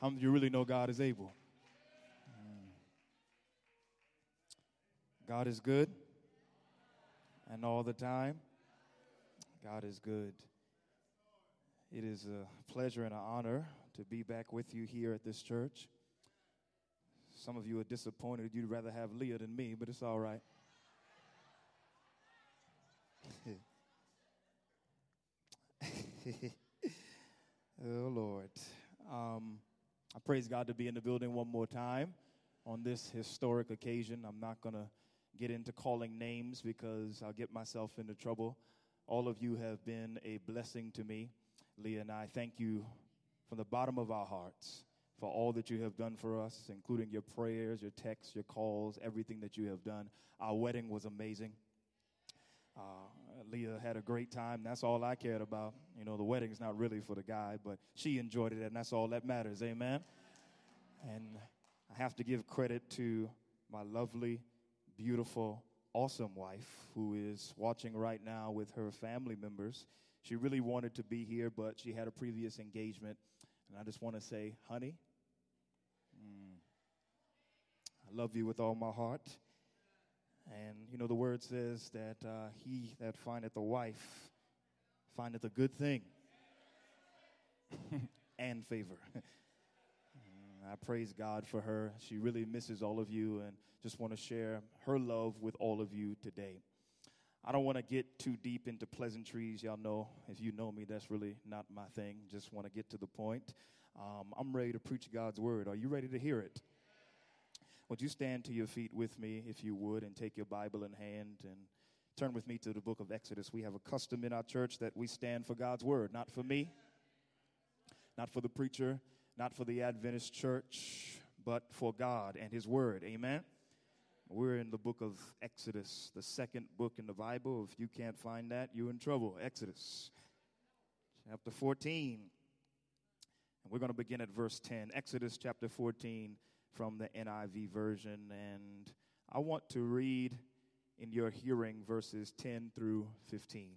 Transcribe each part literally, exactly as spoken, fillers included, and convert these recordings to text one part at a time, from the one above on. how many of you really know God is able? God is good, and all the time, God is good. It is a pleasure and an honor to be back with you here at this church. Some of you are disappointed. You'd rather have Leah than me, but it's all right. Oh, Lord. Um, I praise God to be in the building one more time on this historic occasion. I'm not going to get into calling names because I'll get myself into trouble. All of you have been a blessing to me. Leah and I thank you from the bottom of our hearts for all that you have done for us, including your prayers, your texts, your calls, everything that you have done. Our wedding was amazing. Uh, Leah had a great time. That's all I cared about. You know, the wedding's not really for the guy, but she enjoyed it, and that's all that matters. Amen? And I have to give credit to my lovely, beautiful, awesome wife who is watching right now with her family members. She really wanted to be here, but she had a previous engagement. And I just want to say, honey, mm, I love you with all my heart. And, you know, the word says that uh, he that findeth a wife findeth a good thing and favor. I praise God for her. She really misses all of you and just want to share her love with all of you today. I don't want to get too deep into pleasantries. Y'all know, if you know me, that's really not my thing. Just want to get to the point. Um, I'm ready to preach God's word. Are you ready to hear it? Would you stand to your feet with me, if you would, and take your Bible in hand and turn with me to the book of Exodus. We have a custom in our church that we stand for God's word, not for me, not for the preacher, not for the Adventist church, but for God and his word. Amen? We're in the book of Exodus, the second book in the Bible. If you can't find that, you're in trouble. Exodus chapter fourteen. And we're going to begin at verse ten. Exodus chapter fourteen from the N I V version. And I want to read in your hearing verses ten through fifteen.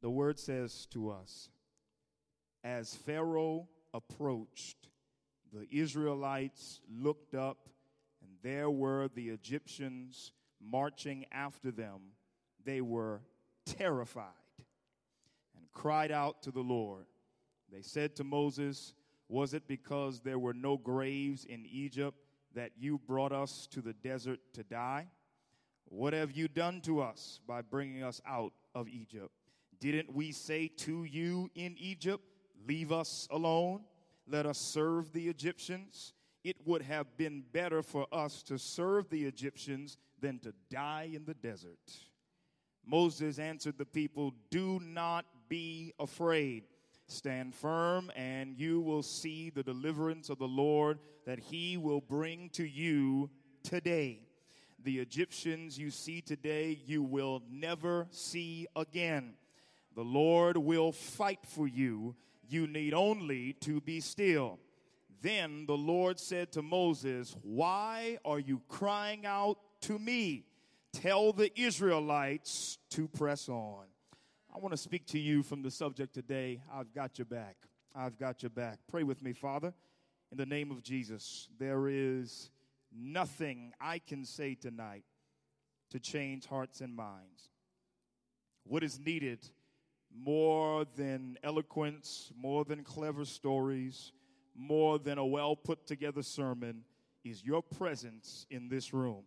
The word says to us, as Pharaoh approached, the Israelites looked up, and there were the Egyptians marching after them. They were terrified and cried out to the Lord. They said to Moses, was it because there were no graves in Egypt that you brought us to the desert to die? What have you done to us by bringing us out of Egypt? Didn't we say to you in Egypt, leave us alone, let us serve the Egyptians? It would have been better for us to serve the Egyptians than to die in the desert. Moses answered the people, do not be afraid. Stand firm, and you will see the deliverance of the Lord that he will bring to you today. The Egyptians you see today, you will never see again. The Lord will fight for you. You need only to be still. Then the Lord said to Moses, why are you crying out to me? Tell the Israelites to press on. I want to speak to you from the subject today, I've got your back. I've got your back. Pray with me, Father, in the name of Jesus. There is nothing I can say tonight to change hearts and minds. What is needed more than eloquence, more than clever stories, more than a well-put-together sermon is your presence in this room.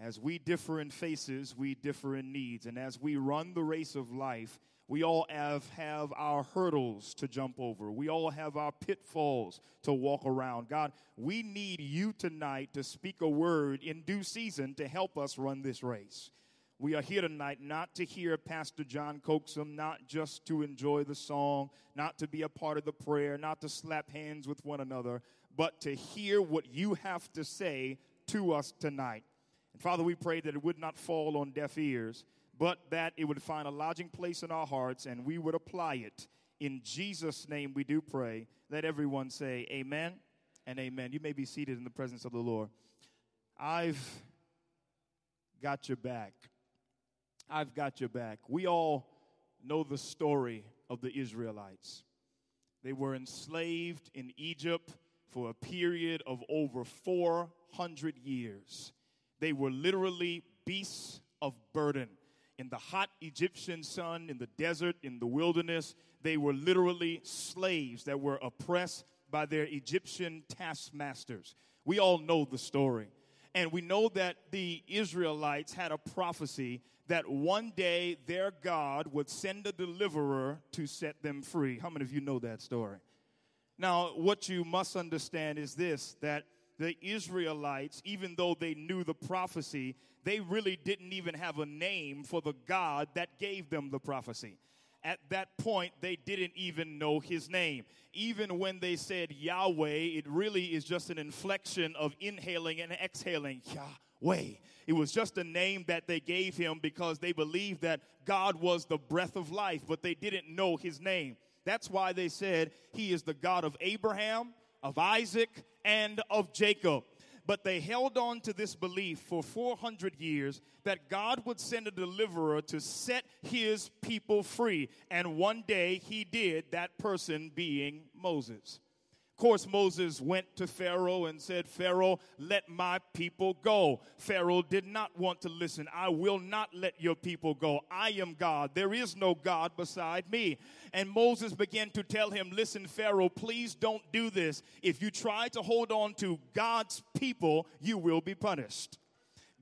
As we differ in faces, we differ in needs. And as we run the race of life, we all have, have our hurdles to jump over. We all have our pitfalls to walk around. God, we need you tonight to speak a word in due season to help us run this race. We are here tonight not to hear Pastor John Coaxum, not just to enjoy the song, not to be a part of the prayer, not to slap hands with one another, but to hear what you have to say to us tonight. And Father, we pray that it would not fall on deaf ears, but that it would find a lodging place in our hearts and we would apply it. In Jesus' name we do pray. Let everyone say amen and amen. You may be seated in the presence of the Lord. I've got your back. I've got your back. We all know the story of the Israelites. They were enslaved in Egypt for a period of over four hundred years. They were literally beasts of burden. In the hot Egyptian sun, in the desert, in the wilderness, they were literally slaves that were oppressed by their Egyptian taskmasters. We all know the story. And we know that the Israelites had a prophecy that one day their God would send a deliverer to set them free. How many of you know that story? Now, what you must understand is this, that the Israelites, even though they knew the prophecy, they really didn't even have a name for the God that gave them the prophecy. At that point, they didn't even know his name. Even when they said Yahweh, it really is just an inflection of inhaling and exhaling, Yahweh. It was just a name that they gave him because they believed that God was the breath of life, but they didn't know his name. That's why they said he is the God of Abraham, of Isaac, and of Jacob. But they held on to this belief for four hundred years that God would send a deliverer to set his people free. And one day he did, that person being Moses. Of course, Moses went to Pharaoh and said, Pharaoh, let my people go. Pharaoh did not want to listen. I will not let your people go. I am God. There is no God beside me. And Moses began to tell him, listen, Pharaoh, please don't do this. If you try to hold on to God's people, you will be punished.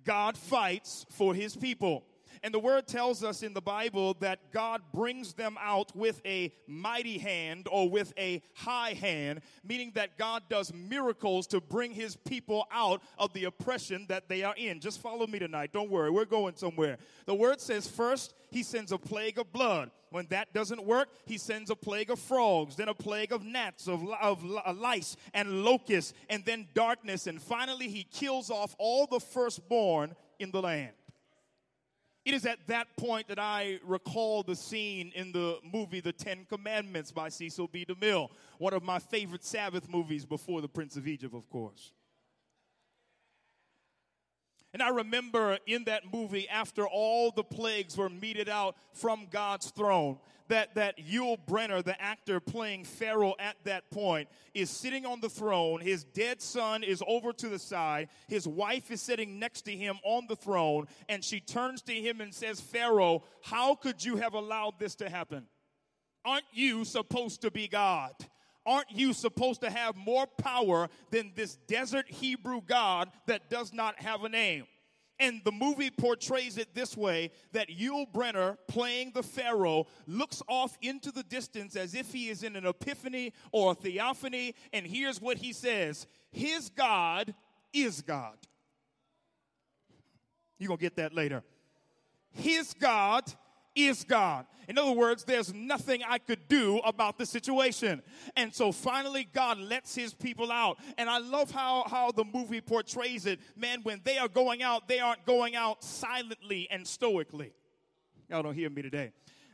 God fights for his people. And the word tells us in the Bible that God brings them out with a mighty hand or with a high hand, meaning that God does miracles to bring his people out of the oppression that they are in. Just follow me tonight. Don't worry. We're going somewhere. The word says first, he sends a plague of blood. When that doesn't work, he sends a plague of frogs, then a plague of gnats, of, of lice and locusts, and then darkness. And finally, he kills off all the firstborn in the land. It is at that point that I recall the scene in the movie The Ten Commandments by Cecil B. DeMille, one of my favorite Sabbath movies before The Prince of Egypt, of course. And I remember in that movie, after all the plagues were meted out from God's throne, that, that Yul Brynner, the actor playing Pharaoh at that point, is sitting on the throne. His dead son is over to the side. His wife is sitting next to him on the throne, and she turns to him and says, Pharaoh, how could you have allowed this to happen? Aren't you supposed to be God? Aren't you supposed to have more power than this desert Hebrew God that does not have a name? And the movie portrays it this way, that Yul Brynner, playing the Pharaoh, looks off into the distance as if he is in an epiphany or a theophany, and here's what he says, his God is God. You're going to get that later. His God is God. Is God. In other words, there's nothing I could do about the situation. And so finally God lets his people out. And I love how, how the movie portrays it. Man, when they are going out, they aren't going out silently and stoically. Y'all don't hear me today.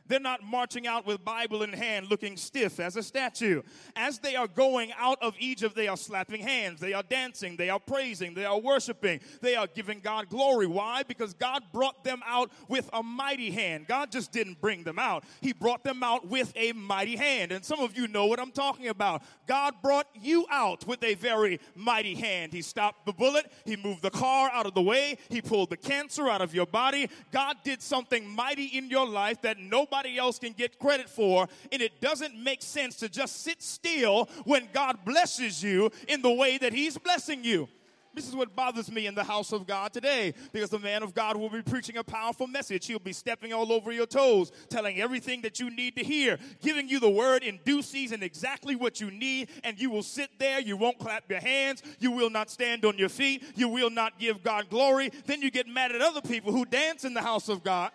They're not marching out with Bible in hand looking stiff as a statue. As they are going out of Egypt, they are slapping hands. They are dancing. They are praising. They are worshiping. They are giving God glory. Why? Because God brought them out with a mighty hand. God just didn't bring them out. He brought them out with a mighty hand. And some of you know what I'm talking about. God brought you out with a very mighty hand. He stopped the bullet. He moved the car out of the way. He pulled the cancer out of your body. God did something mighty in your life that nobody else can get credit for, and it doesn't make sense to just sit still when God blesses you in the way that he's blessing you. This is what bothers me in the house of God today, because the man of God will be preaching a powerful message. He'll be stepping all over your toes, telling everything that you need to hear, giving you the word in due season, exactly what you need, and you will sit there. You won't clap your hands. You will not stand on your feet. You will not give God glory. Then you get mad at other people who dance in the house of God.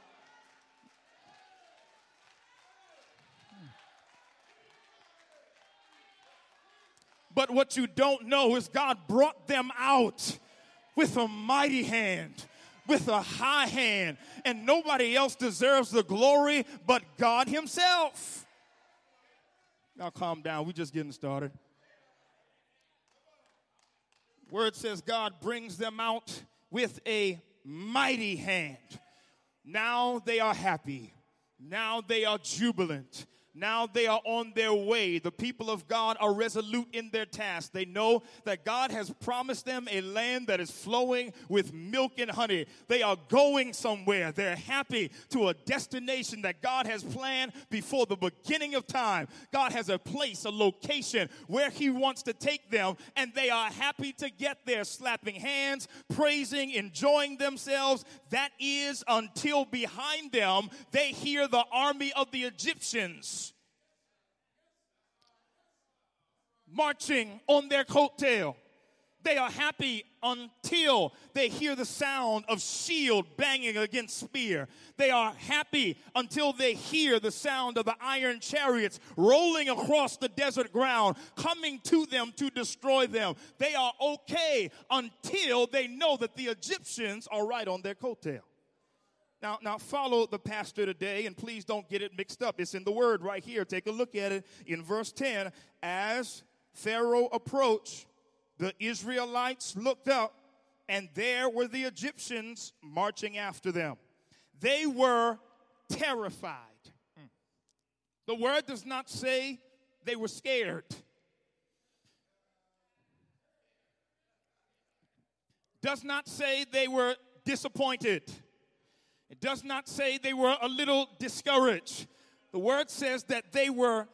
But what you don't know is God brought them out with a mighty hand, with a high hand, and nobody else deserves the glory but God himself. Y'all calm down. We're just getting started. Word says God brings them out with a mighty hand. Now they are happy. Now they are jubilant. Now they are on their way. The people of God are resolute in their task. They know that God has promised them a land that is flowing with milk and honey. They are going somewhere. They're happy to a destination that God has planned before the beginning of time. God has a place, a location where he wants to take them, and they are happy to get there, slapping hands, praising, enjoying themselves. That is until behind them they hear the army of the Egyptians marching on their coattail. They are happy until they hear the sound of shield banging against spear. They are happy until they hear the sound of the iron chariots rolling across the desert ground, coming to them to destroy them. They are okay until they know that the Egyptians are right on their coattail. Now, now follow the pastor today, and please don't get it mixed up. It's in the word right here. Take a look at it in verse ten. As Pharaoh approached, the Israelites looked up, and there were the Egyptians marching after them. They were terrified. The word does not say they were scared. Does not say they were disappointed. It does not say they were a little discouraged. The word says that they were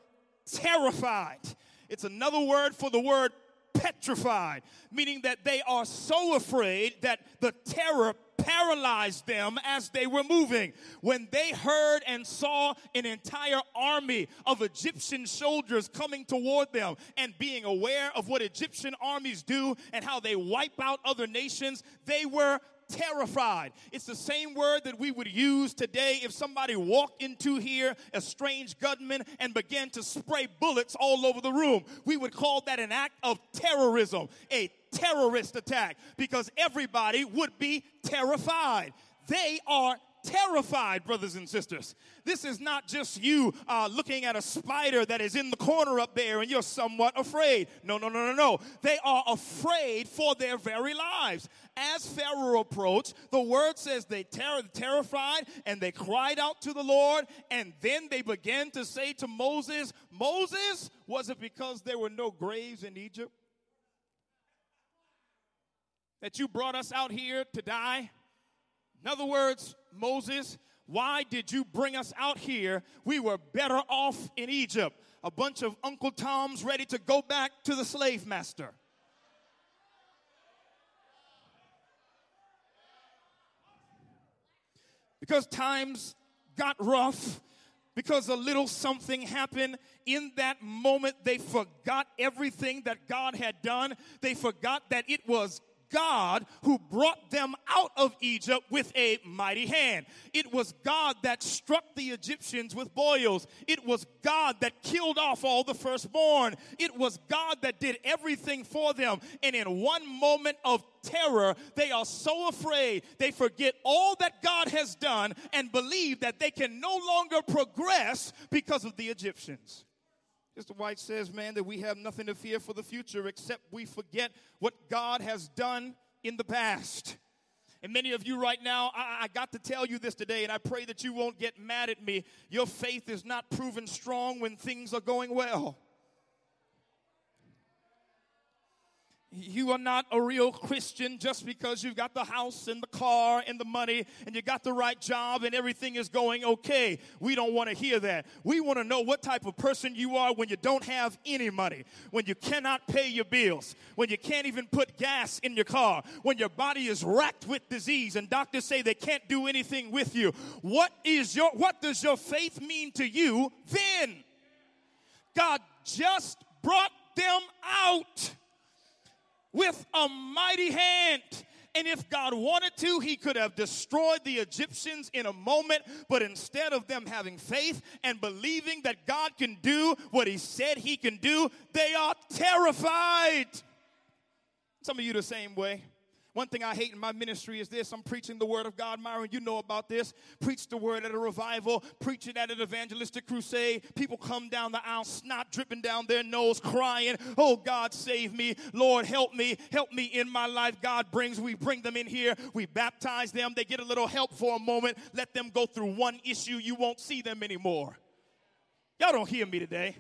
terrified. It's another word for the word petrified, meaning that they are so afraid that the terror paralyzed them as they were moving. When they heard and saw an entire army of Egyptian soldiers coming toward them, and being aware of what Egyptian armies do and how they wipe out other nations, they were terrified. It's the same word that we would use today if somebody walked into here, a strange gunman, and began to spray bullets all over the room. We would call that an act of terrorism, a terrorist attack, because everybody would be terrified. They are terrified, brothers and sisters. This is not just you uh, looking at a spider that is in the corner up there and you're somewhat afraid. No, no, no, no, no. They are afraid for their very lives. As Pharaoh approached, the word says they ter- terrified and they cried out to the Lord, and then they began to say to Moses, Moses, was it because there were no graves in Egypt that you brought us out here to die? In other words, Moses, why did you bring us out here? We were better off in Egypt. A bunch of Uncle Toms ready to go back to the slave master. Because times got rough, because a little something happened. In that moment, they forgot everything that God had done. They forgot that it was God who brought them out of Egypt with a mighty hand. It was God that struck the Egyptians with boils. It was God that killed off all the firstborn. It was God that did everything for them. And in one moment of terror, they are so afraid they forget all that God has done and believe that they can no longer progress because of the Egyptians. Mister White says, man, that we have nothing to fear for the future except we forget what God has done in the past. And many of you right now, I, I got to tell you this today, and I pray that you won't get mad at me. Your faith is not proven strong when things are going well. You are not a real Christian just because you've got the house and the car and the money and you got the right job and everything is going okay. We don't want to hear that. We want to know what type of person you are when you don't have any money, when you cannot pay your bills, when you can't even put gas in your car, when your body is racked with disease and doctors say they can't do anything with you. What is your, what does your faith mean to you then? God just brought them out with a mighty hand. And if God wanted to, he could have destroyed the Egyptians in a moment. But instead of them having faith and believing that God can do what he said he can do, they are terrified. Some of you the same way. One thing I hate in my ministry is this. I'm preaching the word of God. Myron, you know about this. Preach the word at a revival. Preach it at an evangelistic crusade. People come down the aisle, snot dripping down their nose, crying, oh, God, save me. Lord, help me. Help me in my life. God brings. We bring them in here. We baptize them. They get a little help for a moment. Let them go through one issue. You won't see them anymore. Y'all don't hear me today.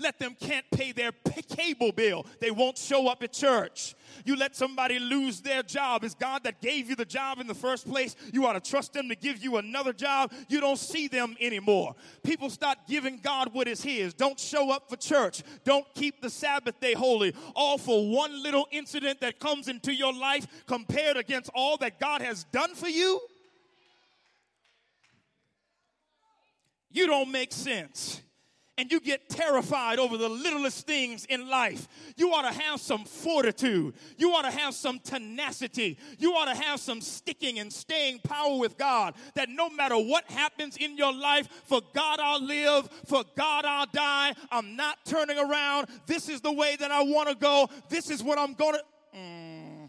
Let them can't pay their pay cable bill. They won't show up at church. You let somebody lose their job. It's God that gave you the job in the first place. You ought to trust them to give you another job. You don't see them anymore. People start giving God what is his. Don't show up for church. Don't keep the Sabbath day holy. All for one little incident that comes into your life compared against all that God has done for you. You don't make sense. And you get terrified over the littlest things in life. You ought to have some fortitude. You ought to have some tenacity. You ought to have some sticking and staying power with God, that no matter what happens in your life, for God I'll live, for God I'll die. I'm not turning around. This is the way that I want to go. This is what I'm going to... Mm.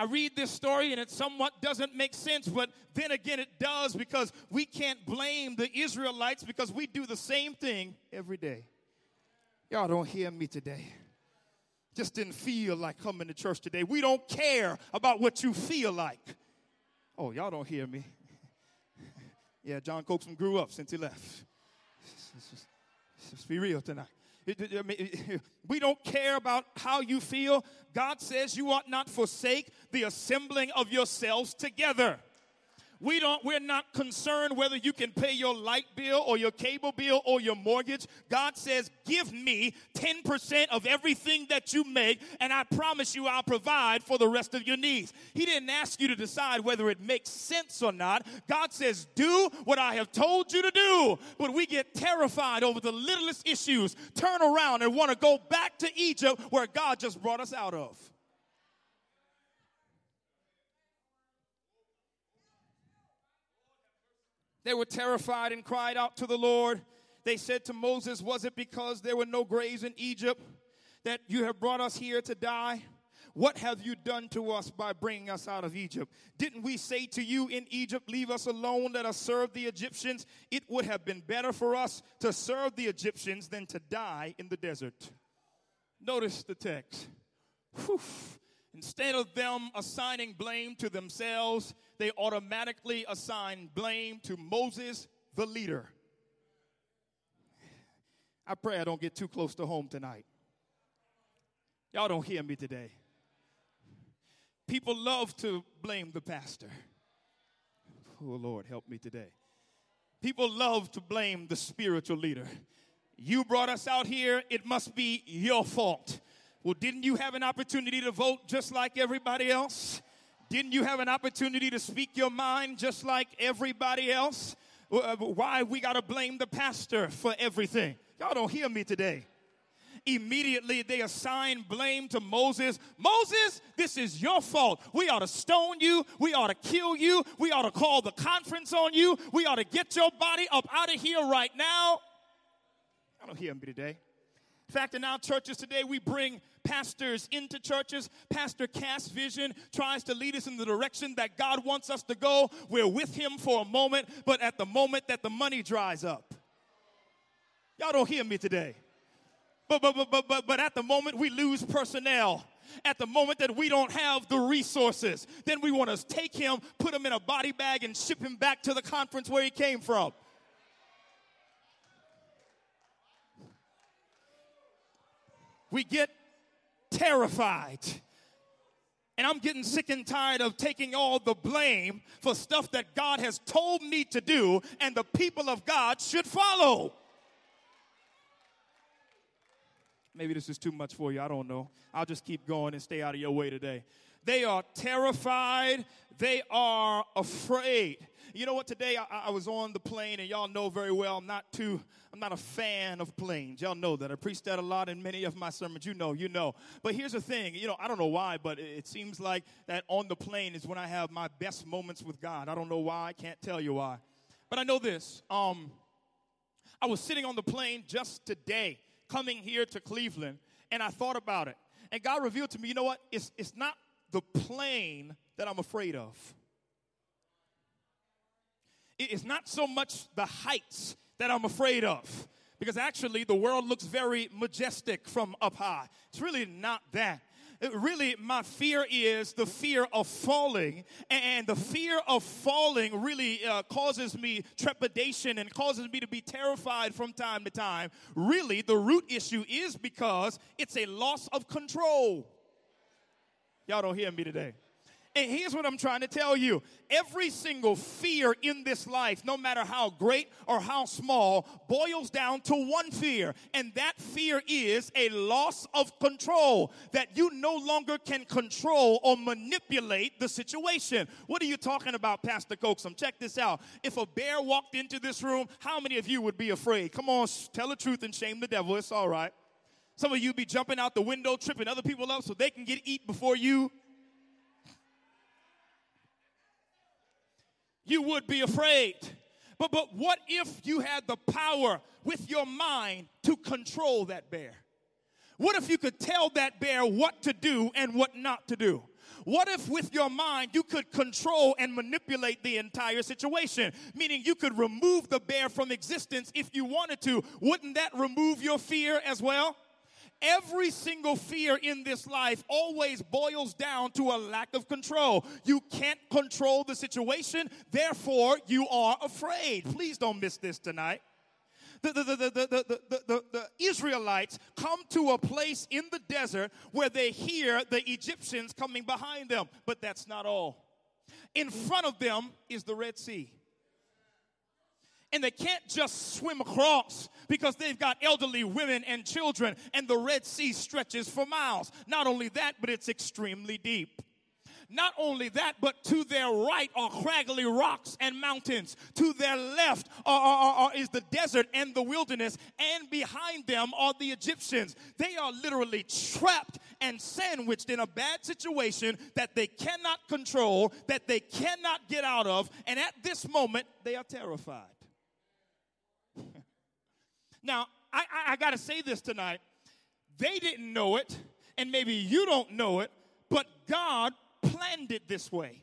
I read this story and it somewhat doesn't make sense, but then again it does, because we can't blame the Israelites, because we do the same thing every day. Y'all don't hear me today. Just didn't feel like coming to church today. We don't care about what you feel like. Oh, y'all don't hear me. Yeah, John Coaxum grew up since he left. Let's, just, let's just be real tonight. We don't care about how you feel. God says you ought not forsake the assembling of yourselves together. We don't, we're not concerned whether you can pay your light bill or your cable bill or your mortgage. God says, give me ten percent of everything that you make, and I promise you I'll provide for the rest of your needs. He didn't ask you to decide whether it makes sense or not. God says, do what I have told you to do. But we get terrified over the littlest issues, turn around and want to go back to Egypt where God just brought us out of. They were terrified and cried out to the Lord. They said to Moses, was it because there were no graves in Egypt that you have brought us here to die? What have you done to us by bringing us out of Egypt? Didn't we say to you in Egypt, leave us alone, let us serve the Egyptians? It would have been better for us to serve the Egyptians than to die in the desert. Notice the text. Whew. Instead of them assigning blame to themselves, they automatically assign blame to Moses, the leader. I pray I don't get too close to home tonight. Y'all don't hear me today. People love to blame the pastor. Oh, Lord, help me today. People love to blame the spiritual leader. You brought us out here. It must be your fault. Well, didn't you have an opportunity to vote just like everybody else? Didn't you have an opportunity to speak your mind just like everybody else? Why we got to blame the pastor for everything? Y'all don't hear me today. Immediately they assign blame to Moses. Moses, this is your fault. We ought to stone you. We ought to kill you. We ought to call the conference on you. We ought to get your body up out of here right now. Y'all don't hear me today. In fact, in our churches today, we bring pastors into churches. Pastor casts vision, tries to lead us in the direction that God wants us to go. We're with him for a moment, but at the moment that the money dries up. Y'all don't hear me today. But, but, but, but, but, but at the moment we lose personnel. At the moment that we don't have the resources, then we want to take him, put him in a body bag, and ship him back to the conference where he came from. We get terrified. And I'm getting sick and tired of taking all the blame for stuff that God has told me to do and the people of God should follow. Maybe this is too much for you. I don't know. I'll just keep going and stay out of your way today. They are terrified. They are afraid. You know what? Today I, I was on the plane, and y'all know very well I'm not too, I'm not a fan of planes. Y'all know that. I preach that a lot in many of my sermons. You know, you know. But here's the thing. You know, I don't know why, but it seems like that on the plane is when I have my best moments with God. I don't know why. I can't tell you why. But I know this. Um, I was sitting on the plane just today coming here to Cleveland, and I thought about it. And God revealed to me, you know what? It's, it's not the plane that I'm afraid of. It's not so much the heights that I'm afraid of, because actually the world looks very majestic from up high. It's really not that. really my fear is the fear of falling. And the fear of falling really uh, causes me trepidation and causes me to be terrified from time to time. Really, the root issue is because it's a loss of control. Y'all don't hear me today. And here's what I'm trying to tell you. Every single fear in this life, no matter how great or how small, boils down to one fear. And that fear is a loss of control, that you no longer can control or manipulate the situation. What are you talking about, Pastor Coaxum? Check this out. If a bear walked into this room, how many of you would be afraid? Come on, tell the truth and shame the devil. It's all right. Some of you be jumping out the window, tripping other people up so they can get eat before you. You would be afraid. But but what if you had the power with your mind to control that bear? What if you could tell that bear what to do and what not to do? What if with your mind you could control and manipulate the entire situation? Meaning you could remove the bear from existence if you wanted to. Wouldn't that remove your fear as well? Every single fear in this life always boils down to a lack of control. You can't control the situation, therefore you are afraid. Please don't miss this tonight. The, the, the, the, the, the, the, the Israelites come to a place in the desert where they hear the Egyptians coming behind them, but that's not all. In front of them is the Red Sea. And they can't just swim across because they've got elderly women and children, and the Red Sea stretches for miles. Not only that, but it's extremely deep. Not only that, but to their right are craggly rocks and mountains. To their left are, are, are, is the desert and the wilderness, and behind them are the Egyptians. They are literally trapped and sandwiched in a bad situation that they cannot control, that they cannot get out of, and at this moment, they are terrified. Now, I, I, I got to say this tonight. They didn't know it, and maybe you don't know it, but God planned it this way.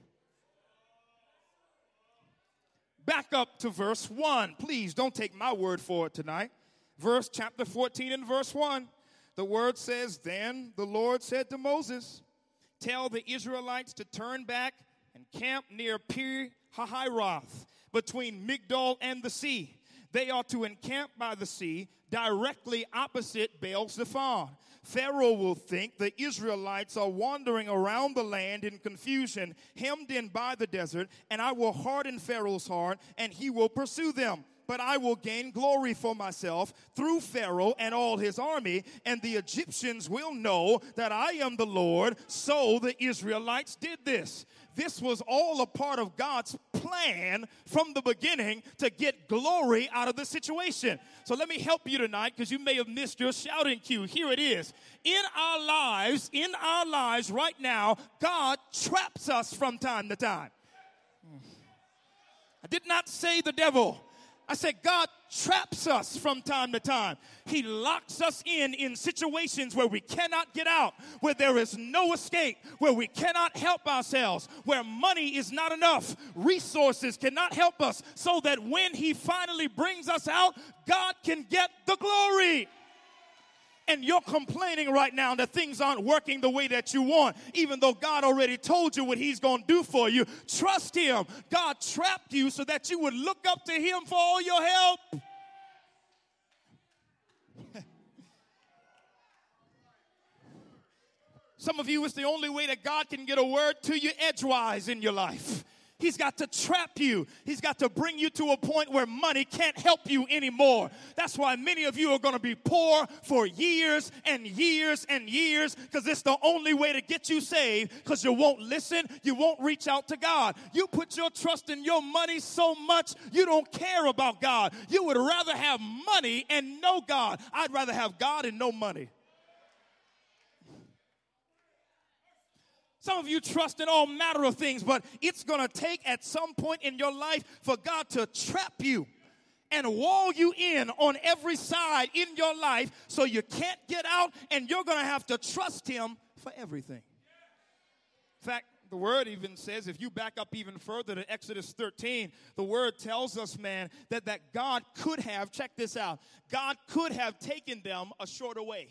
Back up to verse one. Please don't take my word for it tonight. Verse chapter fourteen and verse one. The word says, "Then the Lord said to Moses, tell the Israelites to turn back and camp near Pir-Hahiroth between Migdol and the sea. They are to encamp by the sea directly opposite Baal Zephon. Pharaoh will think the Israelites are wandering around the land in confusion, hemmed in by the desert, and I will harden Pharaoh's heart, and he will pursue them. But I will gain glory for myself through Pharaoh and all his army, and the Egyptians will know that I am the Lord. So the Israelites did this." This was all a part of God's plan from the beginning to get glory out of the situation. So let me help you tonight, because you may have missed your shouting cue. Here it is. In our lives, in our lives right now, God traps us from time to time. I did not say the devil. I said, God traps us from time to time. He locks us in in situations where we cannot get out, where there is no escape, where we cannot help ourselves, where money is not enough, resources cannot help us, so that when he finally brings us out, God can get the glory. And you're complaining right now that things aren't working the way that you want, even though God already told you what he's going to do for you. Trust him. God trapped you so that you would look up to him for all your help. Some of you, it's the only way that God can get a word to you edgewise in your life. He's got to trap you. He's got to bring you to a point where money can't help you anymore. That's why many of you are going to be poor for years and years and years, because it's the only way to get you saved, because you won't listen, you won't reach out to God. You put your trust in your money so much you don't care about God. You would rather have money and no God. I'd rather have God and no money. Some of you trust in all manner of things, but it's going to take at some point in your life for God to trap you and wall you in on every side in your life so you can't get out, and you're going to have to trust him for everything. In fact, the word even says, if you back up even further to Exodus thirteen, the word tells us, man, that, that God could have, check this out, God could have taken them a shorter way.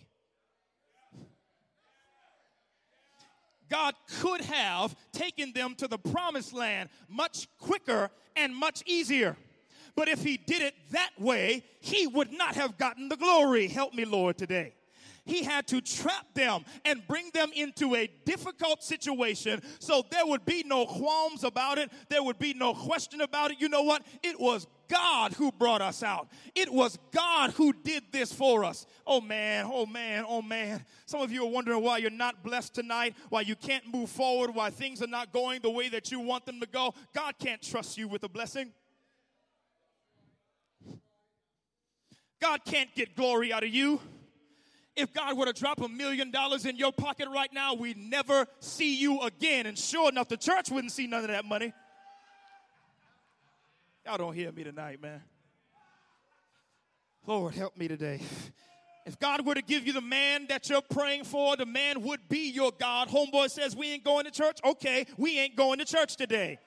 God could have taken them to the promised land much quicker and much easier. But if he did it that way, he would not have gotten the glory. Help me, Lord, today. He had to trap them and bring them into a difficult situation so there would be no qualms about it. There would be no question about it. You know what? It was God who brought us out. It was God who did this for us. Oh, man, oh, man, oh, man. Some of you are wondering why you're not blessed tonight, why you can't move forward, why things are not going the way that you want them to go. God can't trust you with a blessing. God can't get glory out of you. If God were to drop a million dollars in your pocket right now, we'd never see you again. And sure enough, the church wouldn't see none of that money. Y'all don't hear me tonight, man. Lord, help me today. If God were to give you the man that you're praying for, the man would be your God. Homeboy says, we ain't going to church. Okay, we ain't going to church today.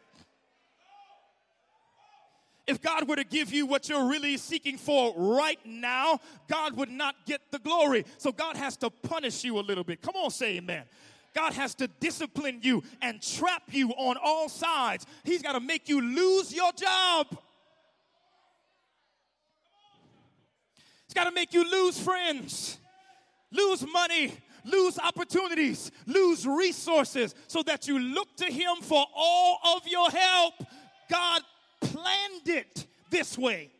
If God were to give you what you're really seeking for right now, God would not get the glory. So God has to punish you a little bit. Come on, say amen. God has to discipline you and trap you on all sides. He's got to make you lose your job. He's got to make you lose friends, lose money, lose opportunities, lose resources so that you look to him for all of your help. God planned it this way.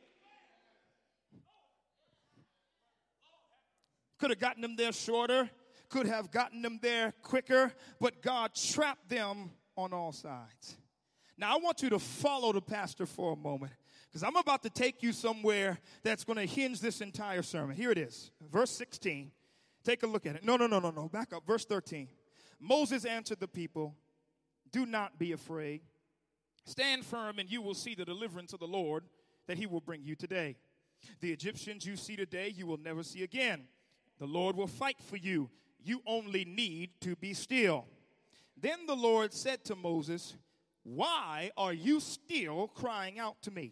Could have gotten them there shorter, could have gotten them there quicker, but God trapped them on all sides. Now, I want you to follow the pastor for a moment, because I'm about to take you somewhere that's going to hinge this entire sermon. Here it is, verse sixteen. Take a look at it. No, no, no, no, no. Back up, verse thirteen. Moses answered the people, "Do not be afraid. Stand firm, and you will see the deliverance of the Lord that he will bring you today. The Egyptians you see today, you will never see again. The Lord will fight for you. You only need to be still." Then the Lord said to Moses, "Why are you still crying out to me?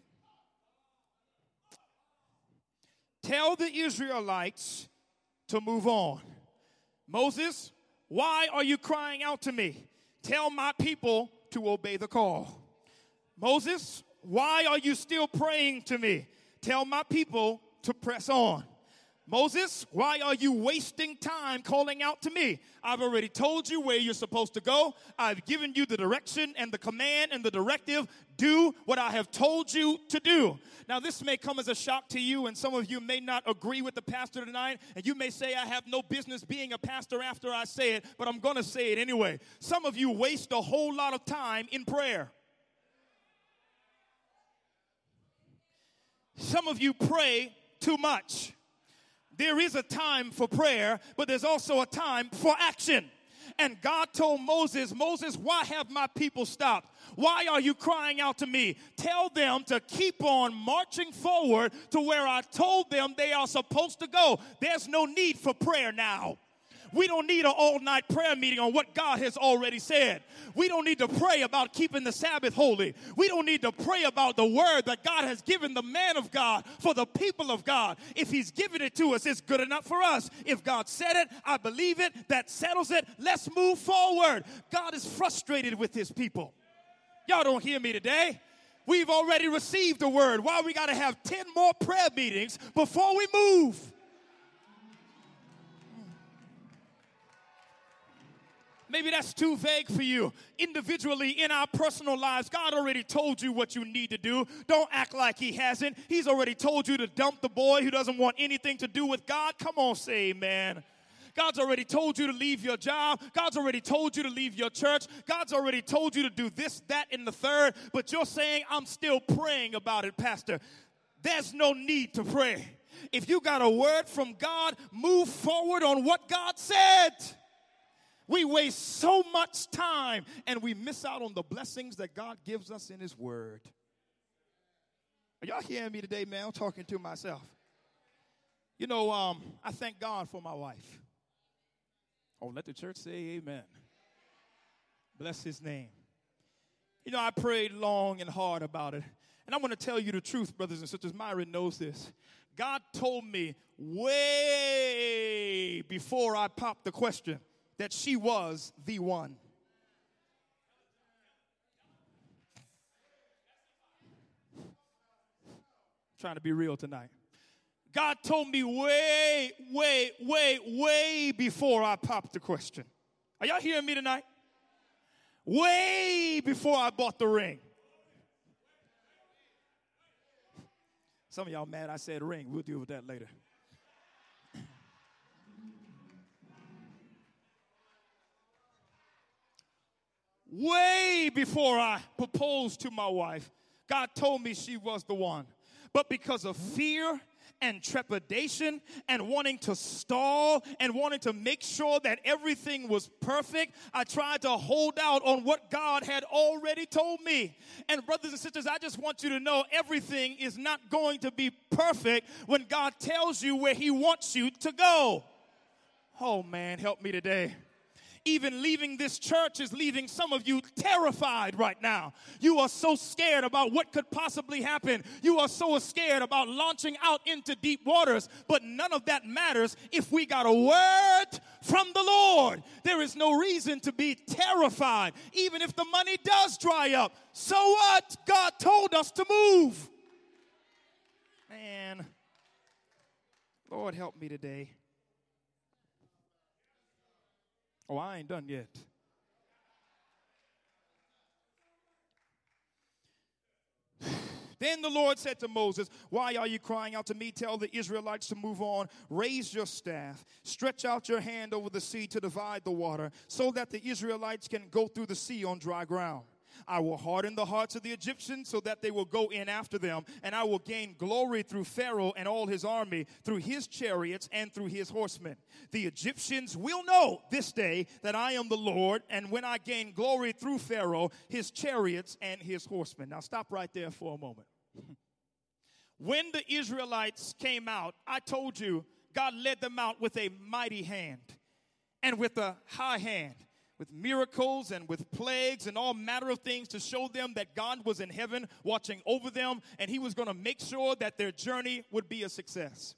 Tell the Israelites to move on." Moses, why are you crying out to me? Tell my people to obey the call. Moses, why are you still praying to me? Tell my people to press on. Moses, why are you wasting time calling out to me? I've already told you where you're supposed to go. I've given you the direction and the command and the directive. Do what I have told you to do. Now, this may come as a shock to you, and some of you may not agree with the pastor tonight, and you may say, I have no business being a pastor after I say it, but I'm going to say it anyway. Some of you waste a whole lot of time in prayer. Some of you pray too much. There is a time for prayer, but there's also a time for action. And God told Moses, Moses, why have my people stopped? Why are you crying out to me? Tell them to keep on marching forward to where I told them they are supposed to go. There's no need for prayer now. We don't need an all-night prayer meeting on what God has already said. We don't need to pray about keeping the Sabbath holy. We don't need to pray about the word that God has given the man of God for the people of God. If he's given it to us, it's good enough for us. If God said it, I believe it. That settles it. Let's move forward. God is frustrated with his people. Y'all don't hear me today. We've already received the word. Why we got to have ten more prayer meetings before we move? Maybe that's too vague for you. Individually, in our personal lives, God already told you what you need to do. Don't act like he hasn't. He's already told you to dump the boy who doesn't want anything to do with God. Come on, say amen. God's already told you to leave your job. God's already told you to leave your church. God's already told you to do this, that, and the third. But you're saying, I'm still praying about it, Pastor. There's no need to pray. If you got a word from God, move forward on what God said. We waste so much time, and we miss out on the blessings that God gives us in his word. Are y'all hearing me today, man? I'm talking to myself. You know, um, I thank God for my wife. Oh, let the church say amen. Bless his name. You know, I prayed long and hard about it. And I'm going to tell you the truth, brothers and sisters. Myron knows this. God told me way before I popped the question that she was the one. I'm trying to be real tonight. God told me way, way, way, way before I popped the question. Are y'all hearing me tonight? Way before I bought the ring. Some of y'all mad I said ring. We'll deal with that later. Way before I proposed to my wife, God told me she was the one. But because of fear and trepidation and wanting to stall and wanting to make sure that everything was perfect, I tried to hold out on what God had already told me. And brothers and sisters, I just want you to know everything is not going to be perfect when God tells you where he wants you to go. Oh man, help me today. Even leaving this church is leaving some of you terrified right now. You are so scared about what could possibly happen. You are so scared about launching out into deep waters. But none of that matters if we got a word from the Lord. There is no reason to be terrified. Even if the money does dry up. So what? God told us to move. Man, Lord help me today. Oh, I ain't done yet. Then the Lord said to Moses, why are you crying out to me? Tell the Israelites to move on. Raise your staff. Stretch out your hand over the sea to divide the water so that the Israelites can go through the sea on dry ground. I will harden the hearts of the Egyptians so that they will go in after them, and I will gain glory through Pharaoh and all his army, through his chariots and through his horsemen. The Egyptians will know this day that I am the Lord, and when I gain glory through Pharaoh, his chariots and his horsemen. Now stop right there for a moment. When the Israelites came out, I told you God led them out with a mighty hand and with a high hand, with miracles and with plagues and all manner of things to show them that God was in heaven watching over them, and he was going to make sure that their journey would be a success.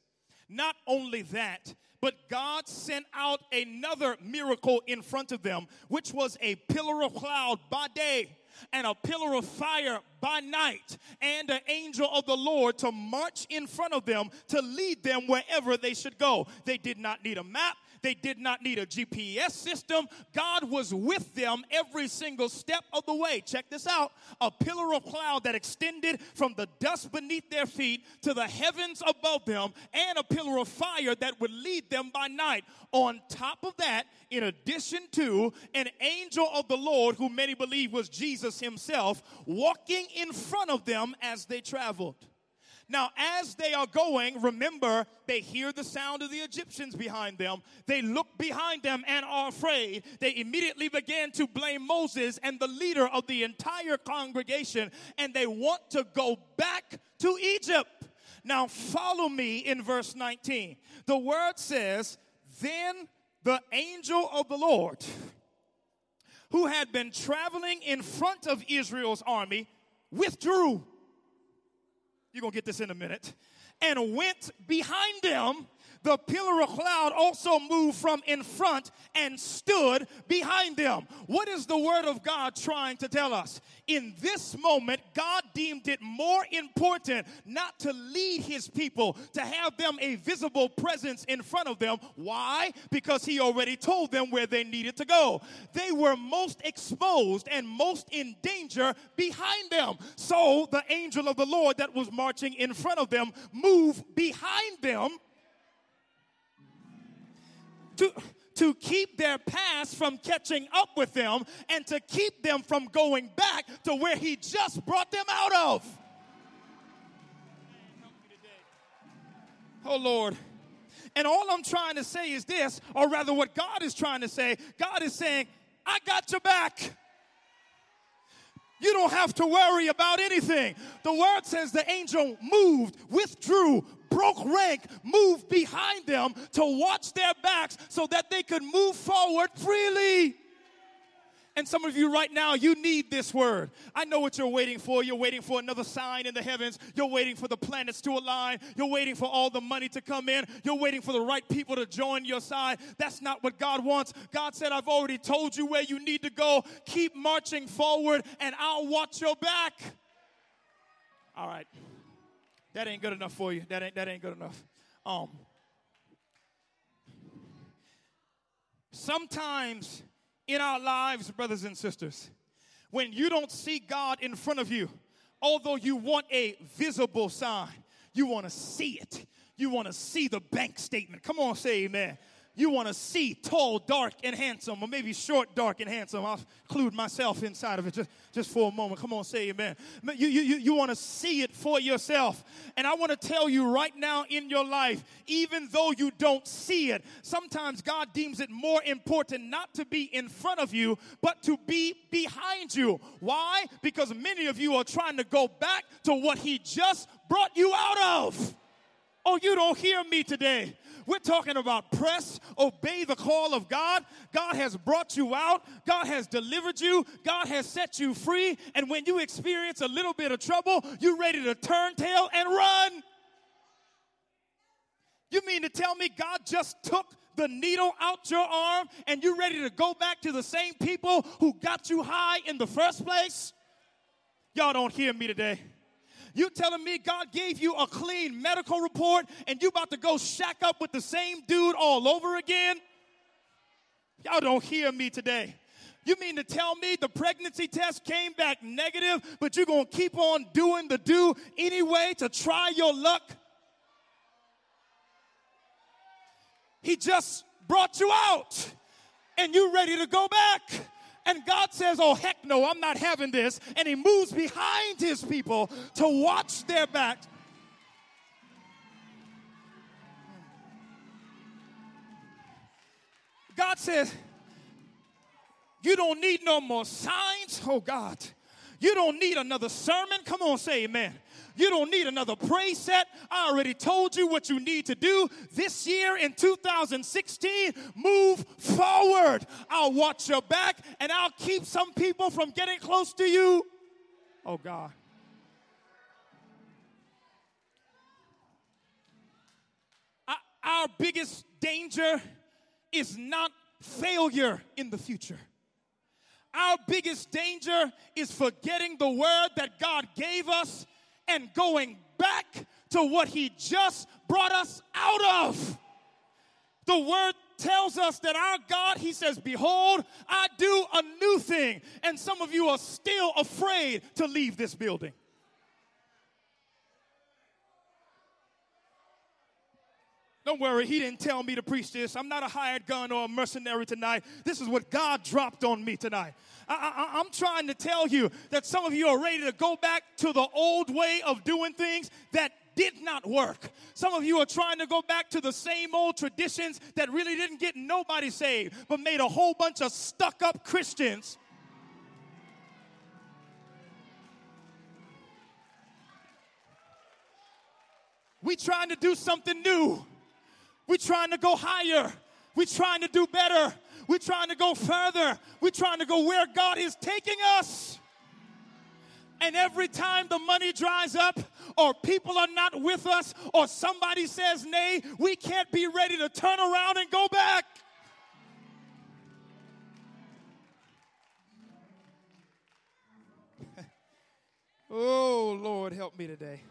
Not only that, but God sent out another miracle in front of them, which was a pillar of cloud by day and a pillar of fire by night, and an angel of the Lord to march in front of them to lead them wherever they should go. They did not need a map. They did not need a G P S system. God was with them every single step of the way. Check this out. A pillar of cloud that extended from the dust beneath their feet to the heavens above them, and a pillar of fire that would lead them by night. On top of that, in addition to an angel of the Lord, who many believe was Jesus himself, walking in front of them as they traveled. Now, as they are going, remember, they hear the sound of the Egyptians behind them. They look behind them and are afraid. They immediately began to blame Moses and the leader of the entire congregation, and they want to go back to Egypt. Now, follow me in verse nineteen. The word says, then the angel of the Lord, who had been traveling in front of Israel's army, withdrew. You're going to get this in a minute. And went behind them. The pillar of cloud also moved from in front and stood behind them. What is the word of God trying to tell us? In this moment, God deemed it more important not to lead his people, to have them a visible presence in front of them. Why? Because he already told them where they needed to go. They were most exposed and most in danger behind them. So the angel of the Lord that was marching in front of them moved behind them To, to keep their past from catching up with them, and to keep them from going back to where he just brought them out of. Oh, Lord. And all I'm trying to say is this, or rather what God is trying to say. God is saying, I got your back. You don't have to worry about anything. The word says the angel moved, withdrew, broke rank, moved behind them to watch their backs so that they could move forward freely. And some of you right now, you need this word. I know what you're waiting for. You're waiting for another sign in the heavens. You're waiting for the planets to align. You're waiting for all the money to come in. You're waiting for the right people to join your side. That's not what God wants. God said, I've already told you where you need to go. Keep marching forward, and I'll watch your back. All right. That ain't good enough for you. That ain't, that ain't good enough. Um, sometimes in our lives, brothers and sisters, when you don't see God in front of you, although you want a visible sign, you want to see it. You want to see the bank statement. Come on, say amen. You want to see tall, dark, and handsome, or maybe short, dark, and handsome. I'll include myself inside of it just, just for a moment. Come on, say amen. You, you, you want to see it for yourself. And I want to tell you right now in your life, even though you don't see it, sometimes God deems it more important not to be in front of you, but to be behind you. Why? Because many of you are trying to go back to what he just brought you out of. Oh, you don't hear me today. We're talking about press, obey the call of God. God has brought you out. God has delivered you. God has set you free. And when you experience a little bit of trouble, you're ready to turn tail and run. You mean to tell me God just took the needle out your arm and you're ready to go back to the same people who got you high in the first place? Y'all don't hear me today. You telling me God gave you a clean medical report and you about to go shack up with the same dude all over again? Y'all don't hear me today. You mean to tell me the pregnancy test came back negative, but you're going to keep on doing the do anyway to try your luck? He just brought you out and you're ready to go back. And God says, oh, heck no, I'm not having this. And he moves behind his people to watch their back. God says, you don't need no more signs. Oh, God. You don't need another sermon. Come on, say amen. You don't need another praise set. I already told you what you need to do this year in two thousand sixteen. Move forward. I'll watch your back, and I'll keep some people from getting close to you. Oh, God. Our biggest danger is not failure in the future. Our biggest danger is forgetting the word that God gave us and going back to what he just brought us out of. The word tells us that our God, he says, behold, I do a new thing. And some of you are still afraid to leave this building. Don't worry, he didn't tell me to preach this. I'm not a hired gun or a mercenary tonight. This is what God dropped on me tonight. I, I, I'm trying to tell you that some of you are ready to go back to the old way of doing things that did not work. Some of you are trying to go back to the same old traditions that really didn't get nobody saved, but made a whole bunch of stuck-up Christians. We trying to do something new. We're trying to go higher. We're trying to do better. We're trying to go further. We're trying to go where God is taking us. And every time the money dries up, or people are not with us, or somebody says nay, we can't be ready to turn around and go back. Oh, Lord, help me today.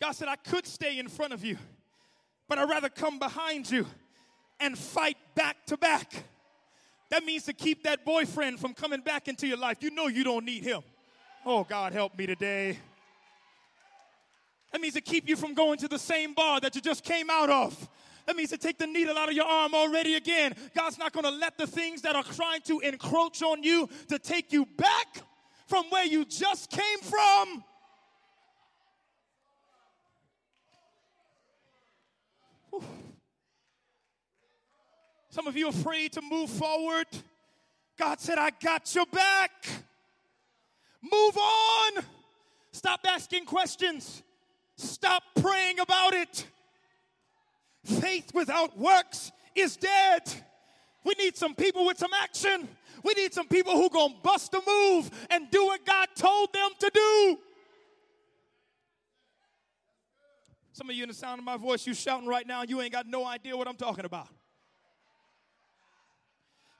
God said, I could stay in front of you, but I'd rather come behind you and fight back to back. That means to keep that boyfriend from coming back into your life. You know you don't need him. Oh, God, help me today. That means to keep you from going to the same bar that you just came out of. That means to take the needle out of your arm already again. God's not going to let the things that are trying to encroach on you to take you back from where you just came from. Some of you are afraid to move forward. God said, I got your back. Move on. Stop asking questions. Stop praying about it. Faith without works is dead. We need some people with some action. We need some people who are going to bust a move and do what God told them to do. Some of you in the sound of my voice, you shouting right now, you ain't got no idea what I'm talking about.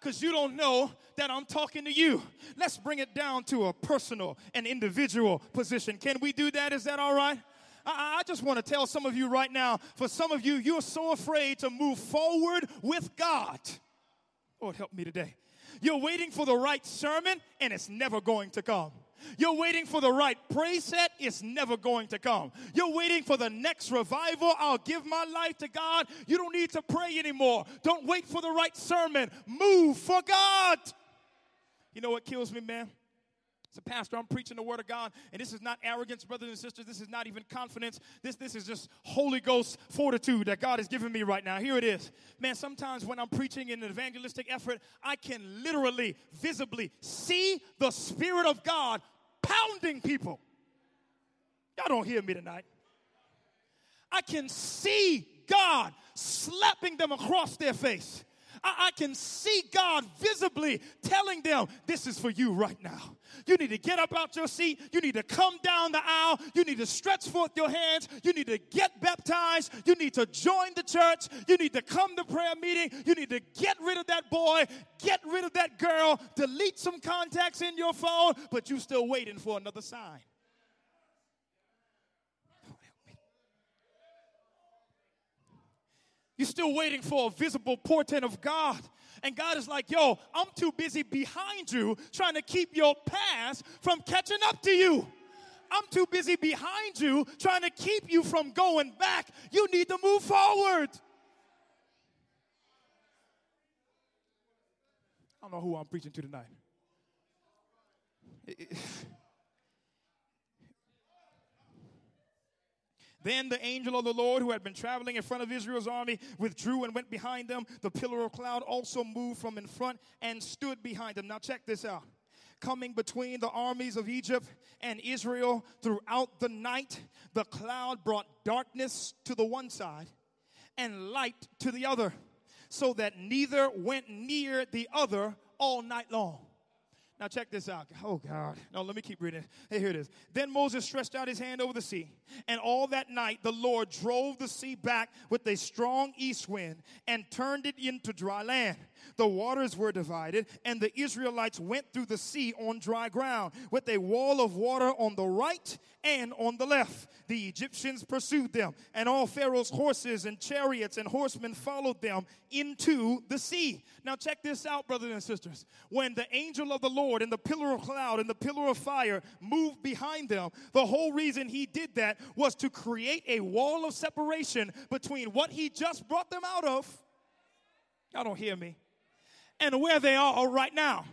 Because you don't know that I'm talking to you. Let's bring it down to a personal and individual position. Can we do that? Is that all right? I, I just want to tell some of you right now, for some of you, you're so afraid to move forward with God. Lord, help me today. You're waiting for the right sermon, and it's never going to come. You're waiting for the right praise set. It's never going to come. You're waiting for the next revival. I'll give my life to God. You don't need to pray anymore. Don't wait for the right sermon. Move for God. You know what kills me, man? As a pastor, I'm preaching the word of God, and this is not arrogance, brothers and sisters. This is not even confidence. This, this is just Holy Ghost fortitude that God has given me right now. Here it is. Man, sometimes when I'm preaching in an evangelistic effort, I can literally, visibly see the Spirit of God pounding people. Y'all don't hear me tonight. I can see God slapping them across their face. I, I can see God visibly telling them, this is for you right now. You need to get up out your seat. You need to come down the aisle. You need to stretch forth your hands. You need to get baptized. You need to join the church. You need to come to prayer meeting. You need to get rid of that boy. Get rid of that girl. Delete some contacts in your phone. But you're still waiting for another sign. You're still waiting for a visible portent of God. And God is like, yo, I'm too busy behind you trying to keep your past from catching up to you. I'm too busy behind you trying to keep you from going back. You need to move forward. I don't know who I'm preaching to tonight. Then the angel of the Lord, who had been traveling in front of Israel's army, withdrew and went behind them. The pillar of cloud also moved from in front and stood behind them. Now check this out. Coming between the armies of Egypt and Israel throughout the night, the cloud brought darkness to the one side and light to the other, so that neither went near the other all night long. Now check this out. Oh, God. No, let me keep reading. Hey, here it is. Then Moses stretched out his hand over the sea, and all that night the Lord drove the sea back with a strong east wind and turned it into dry land. The waters were divided, and the Israelites went through the sea on dry ground with a wall of water on the right and on the left. The Egyptians pursued them, and all Pharaoh's horses and chariots and horsemen followed them into the sea. Now check this out, brothers and sisters. When the angel of the Lord and the pillar of cloud and the pillar of fire moved behind them, the whole reason he did that was to create a wall of separation between what he just brought them out of, y'all don't hear me, and where they are right now,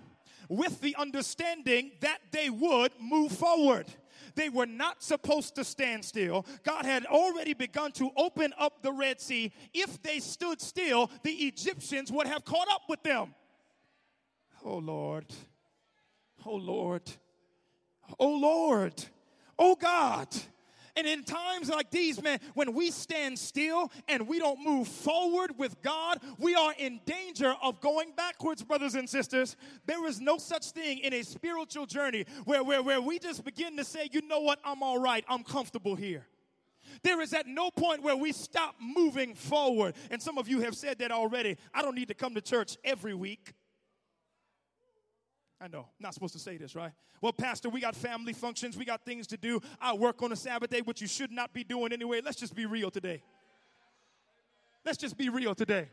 with the understanding that they would move forward. They were not supposed to stand still. God had already begun to open up the Red Sea. If they stood still, the Egyptians would have caught up with them. Oh, Lord. Oh, Lord. Oh, Lord. Oh, God. And in times like these, man, when we stand still and we don't move forward with God, we are in danger of going backwards, brothers and sisters. There is no such thing in a spiritual journey where, where, where we just begin to say, you know what, I'm all right, I'm comfortable here. There is at no point where we stop moving forward. And some of you have said that already. I don't need to come to church every week. I know, not supposed to say this, right? Well, pastor, we got family functions. We got things to do. I work on a Sabbath day, which you should not be doing anyway. Let's just be real today. Let's just be real today.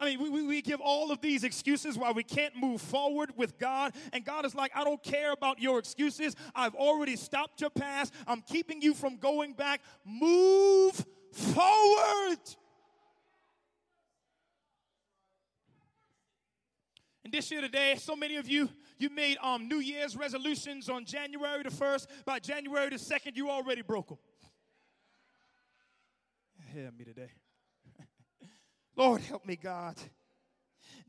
I mean, we, we, we give all of these excuses why we can't move forward with God. And God is like, I don't care about your excuses. I've already stopped your past. I'm keeping you from going back. Move forward. And this year today, so many of you, you made um, New Year's resolutions on January the first. By January the second, you already broke them. Hear me today. Lord, help me, God.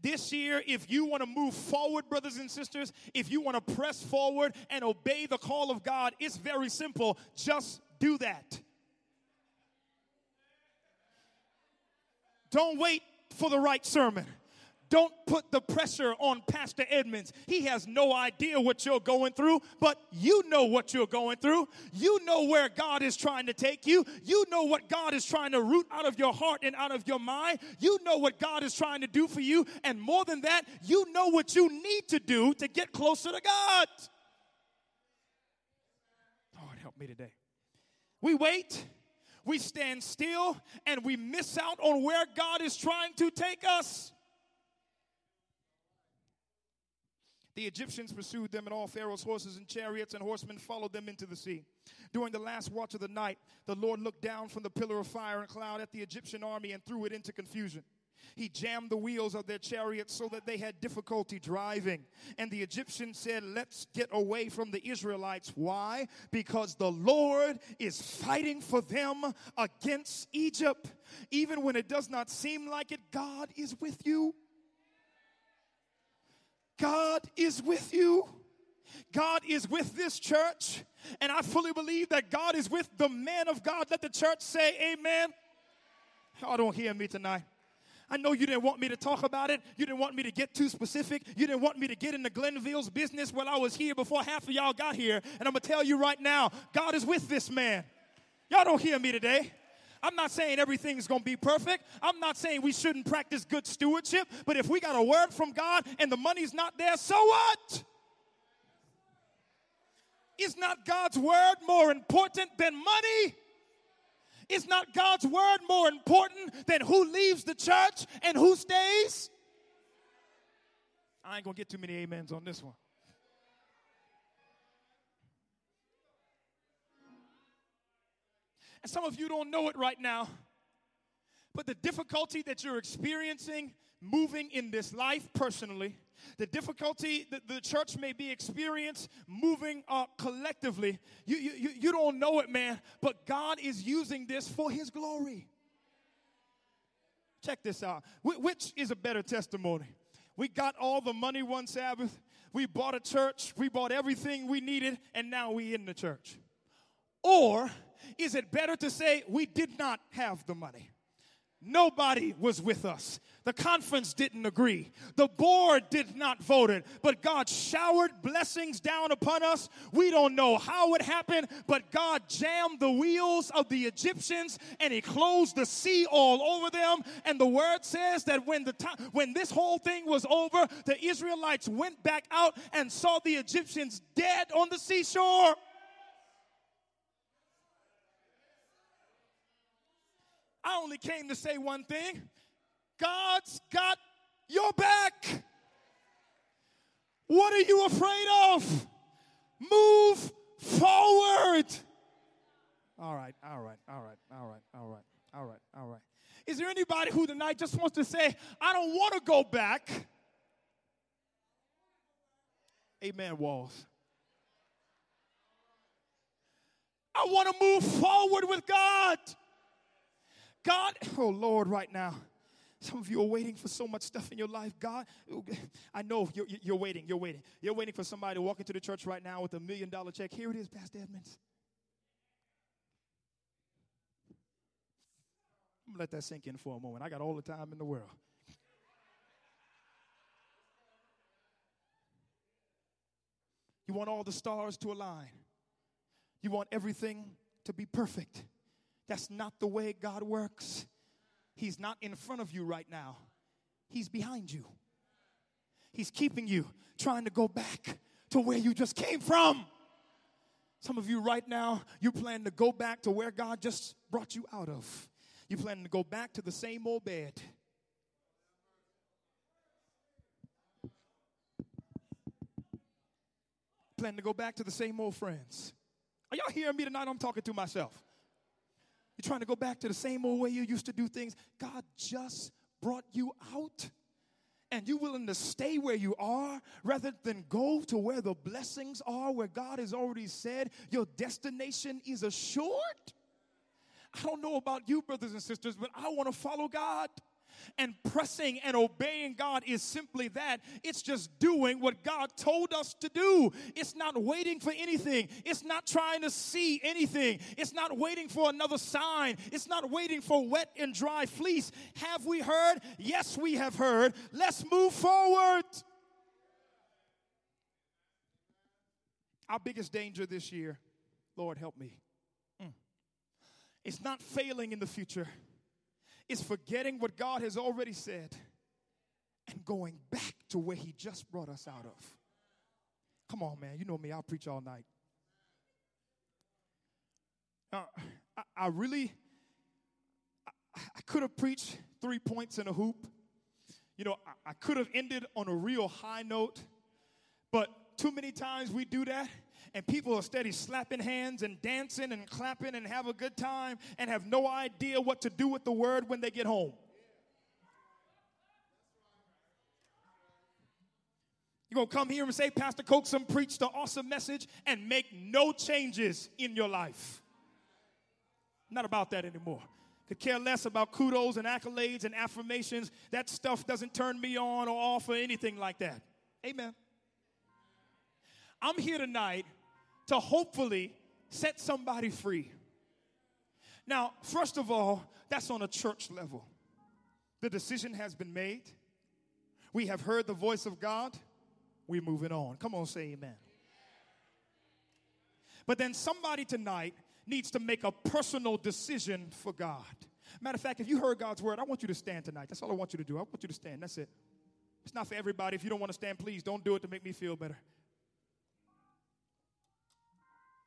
This year, if you want to move forward, brothers and sisters, if you want to press forward and obey the call of God, it's very simple. Just do that. Don't wait for the right sermon. Don't put the pressure on Pastor Edmonds. He has no idea what you're going through, but you know what you're going through. You know where God is trying to take you. You know what God is trying to root out of your heart and out of your mind. You know what God is trying to do for you. And more than that, you know what you need to do to get closer to God. Lord, help me today. We wait. We stand still, and we miss out on where God is trying to take us. The Egyptians pursued them, and all Pharaoh's horses and chariots and horsemen followed them into the sea. During the last watch of the night, the Lord looked down from the pillar of fire and cloud at the Egyptian army and threw it into confusion. He jammed the wheels of their chariots so that they had difficulty driving. And the Egyptians said, let's get away from the Israelites. Why? Because the Lord is fighting for them against Egypt. Even when it does not seem like it, God is with you. God is with you. God is with this church. And I fully believe that God is with the man of God. Let the church say amen. Y'all don't hear me tonight. I know you didn't want me to talk about it. You didn't want me to get too specific. You didn't want me to get into Glenville's business while I was here before half of y'all got here. And I'm going to tell you right now, God is with this man. Y'all don't hear me today. I'm not saying everything's going to be perfect. I'm not saying we shouldn't practice good stewardship. But if we got a word from God and the money's not there, so what? Is not God's word more important than money? Is not God's word more important than who leaves the church and who stays? I ain't going to get too many amens on this one. And some of you don't know it right now, but the difficulty that you're experiencing moving in this life personally, the difficulty that the church may be experiencing moving uh, collectively, you, you, you don't know it, man, but God is using this for his glory. Check this out. Wh- which is a better testimony? We got all the money one Sabbath. We bought a church. We bought everything we needed, and now we in the church. Or is it better to say we did not have the money? Nobody was with us. The conference didn't agree. The board did not vote it. But God showered blessings down upon us. We don't know how it happened, but God jammed the wheels of the Egyptians and he closed the sea all over them. And the word says that when the time, when this whole thing was over, the Israelites went back out and saw the Egyptians dead on the seashore. I only came to say one thing. God's got your back. What are you afraid of? Move forward. All right, all right, all right, all right, all right, all right, all right. Is there anybody who tonight just wants to say, I don't want to go back? Amen, walls. I want to move forward with God. God, oh Lord, right now, some of you are waiting for so much stuff in your life. God, I know you're, you're waiting, you're waiting. You're waiting for somebody to walk into the church right now with a million dollar check. Here it is, Pastor Edmonds. I'm going to let that sink in for a moment. I got all the time in the world. You want all the stars to align. You want everything to be perfect. That's not the way God works. He's not in front of you right now. He's behind you. He's keeping you, trying to go back to where you just came from. Some of you right now, you plan to go back to where God just brought you out of. You plan to go back to the same old bed. Plan to go back to the same old friends. Are y'all hearing me tonight? I'm talking to myself. You're trying to go back to the same old way you used to do things. God just brought you out. And you're willing to stay where you are rather than go to where the blessings are, where God has already said your destination is assured. I don't know about you, brothers and sisters, but I want to follow God. and pressing and obeying God is simply that. It's just doing what God told us to do. It's not waiting for anything. It's not trying to see anything. It's not waiting for another sign. It's not waiting for wet and dry fleece. Have we heard? Yes, we have heard. Let's move forward. Our biggest danger this year, Lord, help me. Mm. It's not failing in the future. It's forgetting what God has already said and going back to where he just brought us out of. Come on, man. You know me. I'll preach all night. Uh, I, I really, I, I could have preached three points in a hoop. You know, I, I could have ended on a real high note, but too many times we do that, and people are steady slapping hands and dancing and clapping and have a good time and have no idea what to do with the word when they get home. You're going to come here and say, Pastor Coaxum preached an awesome message, and make no changes in your life. Not about that anymore. Could care less about kudos and accolades and affirmations. That stuff doesn't turn me on or off or anything like that. Amen. I'm here tonight to hopefully set somebody free. Now, first of all, that's on a church level. The decision has been made. We have heard the voice of God. We're moving on. Come on, say amen. But then somebody tonight needs to make a personal decision for God. Matter of fact, if you heard God's word, I want you to stand tonight. That's all I want you to do. I want you to stand. That's it. It's not for everybody. If you don't want to stand, please don't do it to make me feel better.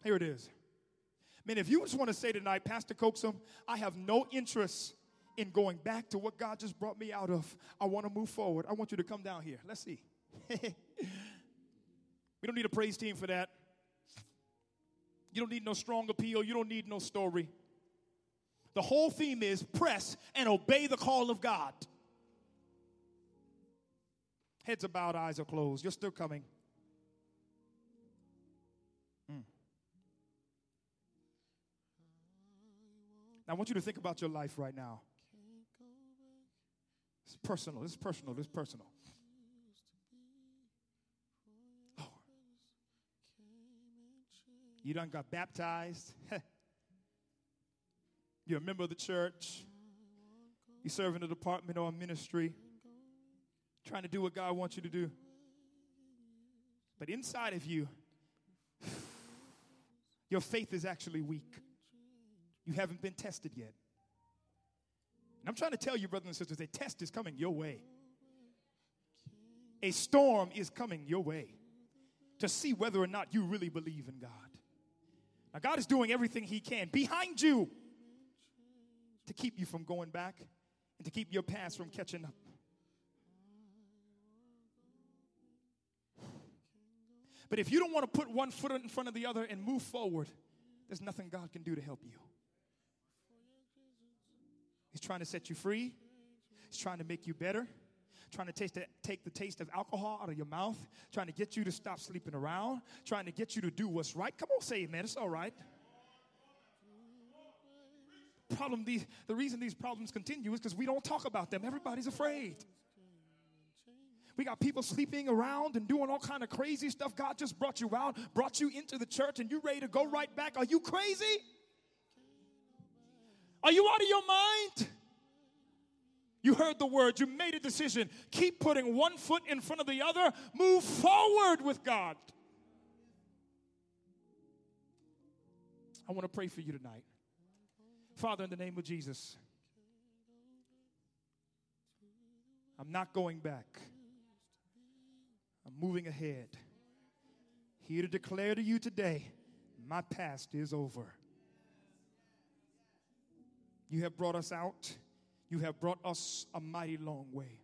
Here it is. Man, if you just want to say tonight, Pastor Coaxum, I have no interest in going back to what God just brought me out of. I want to move forward. I want you to come down here. Let's see. We don't need a praise team for that. You don't need no strong appeal. You don't need no story. The whole theme is press and obey the call of God. Heads are bowed, eyes are closed. You're still coming. I want you to think about your life right now. It's personal. It's personal. It's personal. Lord. You done got baptized. You're a member of the church. You serve in a department or a ministry. Trying to do what God wants you to do. But inside of you, your faith is actually weak. You haven't been tested yet. And I'm trying to tell you, brothers and sisters, a test is coming your way. A storm is coming your way to see whether or not you really believe in God. Now, God is doing everything he can behind you to keep you from going back and to keep your past from catching up. But if you don't want to put one foot in front of the other and move forward, there's nothing God can do to help you. He's trying to set you free. He's trying to make you better. Trying to taste the, take the taste of alcohol out of your mouth. Trying to get you to stop sleeping around. Trying to get you to do what's right. Come on, say amen. It's all right. Problem, the, the reason these problems continue is because we don't talk about them. Everybody's afraid. We got people sleeping around and doing all kind of crazy stuff. God just brought you out, brought you into the church, and you're ready to go right back. Are you crazy? Are you out of your mind? You heard the word. You made a decision. Keep putting one foot in front of the other. Move forward with God. I want to pray for you tonight. Father, in the name of Jesus, I'm not going back. I'm moving ahead. Here to declare to you today, my past is over. You have brought us out. You have brought us a mighty long way.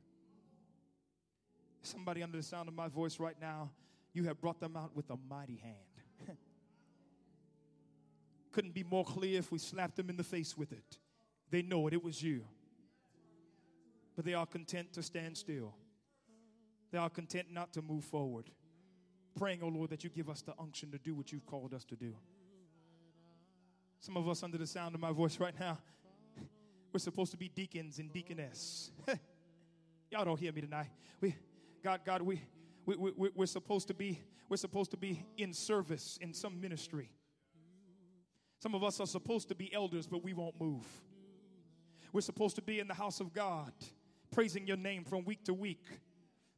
Somebody under the sound of my voice right now, you have brought them out with a mighty hand. Couldn't be more clear if we slapped them in the face with it. They know it. It was you. But they are content to stand still. They are content not to move forward. Praying, oh Lord, that you give us the unction to do what you've called us to do. Some of us under the sound of my voice right now, We're supposed to be deacons and deaconess. Y'all don't hear me tonight. We, God, God, we, we, we, we're supposed to be, we're supposed to be in service in some ministry. Some of us are supposed to be elders, but we won't move. We're supposed to be in the house of God, praising your name from week to week,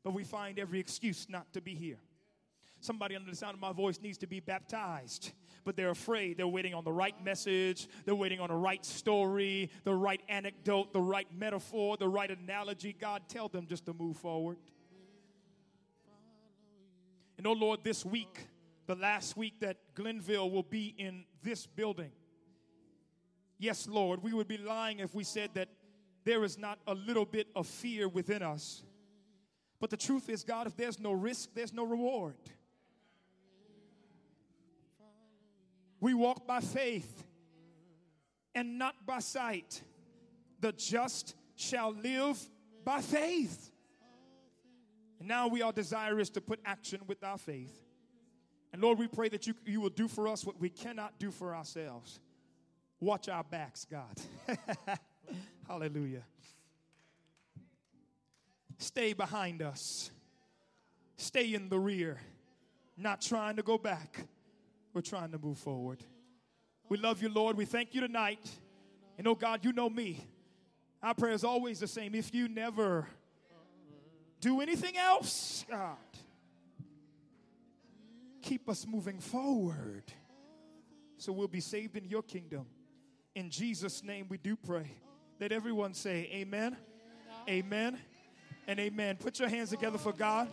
but we find every excuse not to be here. Somebody under the sound of my voice needs to be baptized, but they're afraid. They're waiting on the right message. They're waiting on the right story, the right anecdote, the right metaphor, the right analogy. God, tell them just to move forward. And, oh, Lord, this week, the last week that Glenville will be in this building, yes, Lord, we would be lying if we said that there is not a little bit of fear within us. But the truth is, God, if there's no risk, there's no reward. We walk by faith and not by sight. The just shall live by faith. And now we are desirous to put action with our faith. And Lord, we pray that you, you will do for us what we cannot do for ourselves. Watch our backs, God. Hallelujah. Stay behind us. Stay in the rear. Not trying to go back. We're trying to move forward. We love you, Lord. We thank you tonight. And, oh, God, you know me. Our prayer is always the same. If you never do anything else, God, keep us moving forward so we'll be saved in your kingdom. In Jesus' name we do pray. Let everyone say amen, amen, and amen. Put your hands together for God.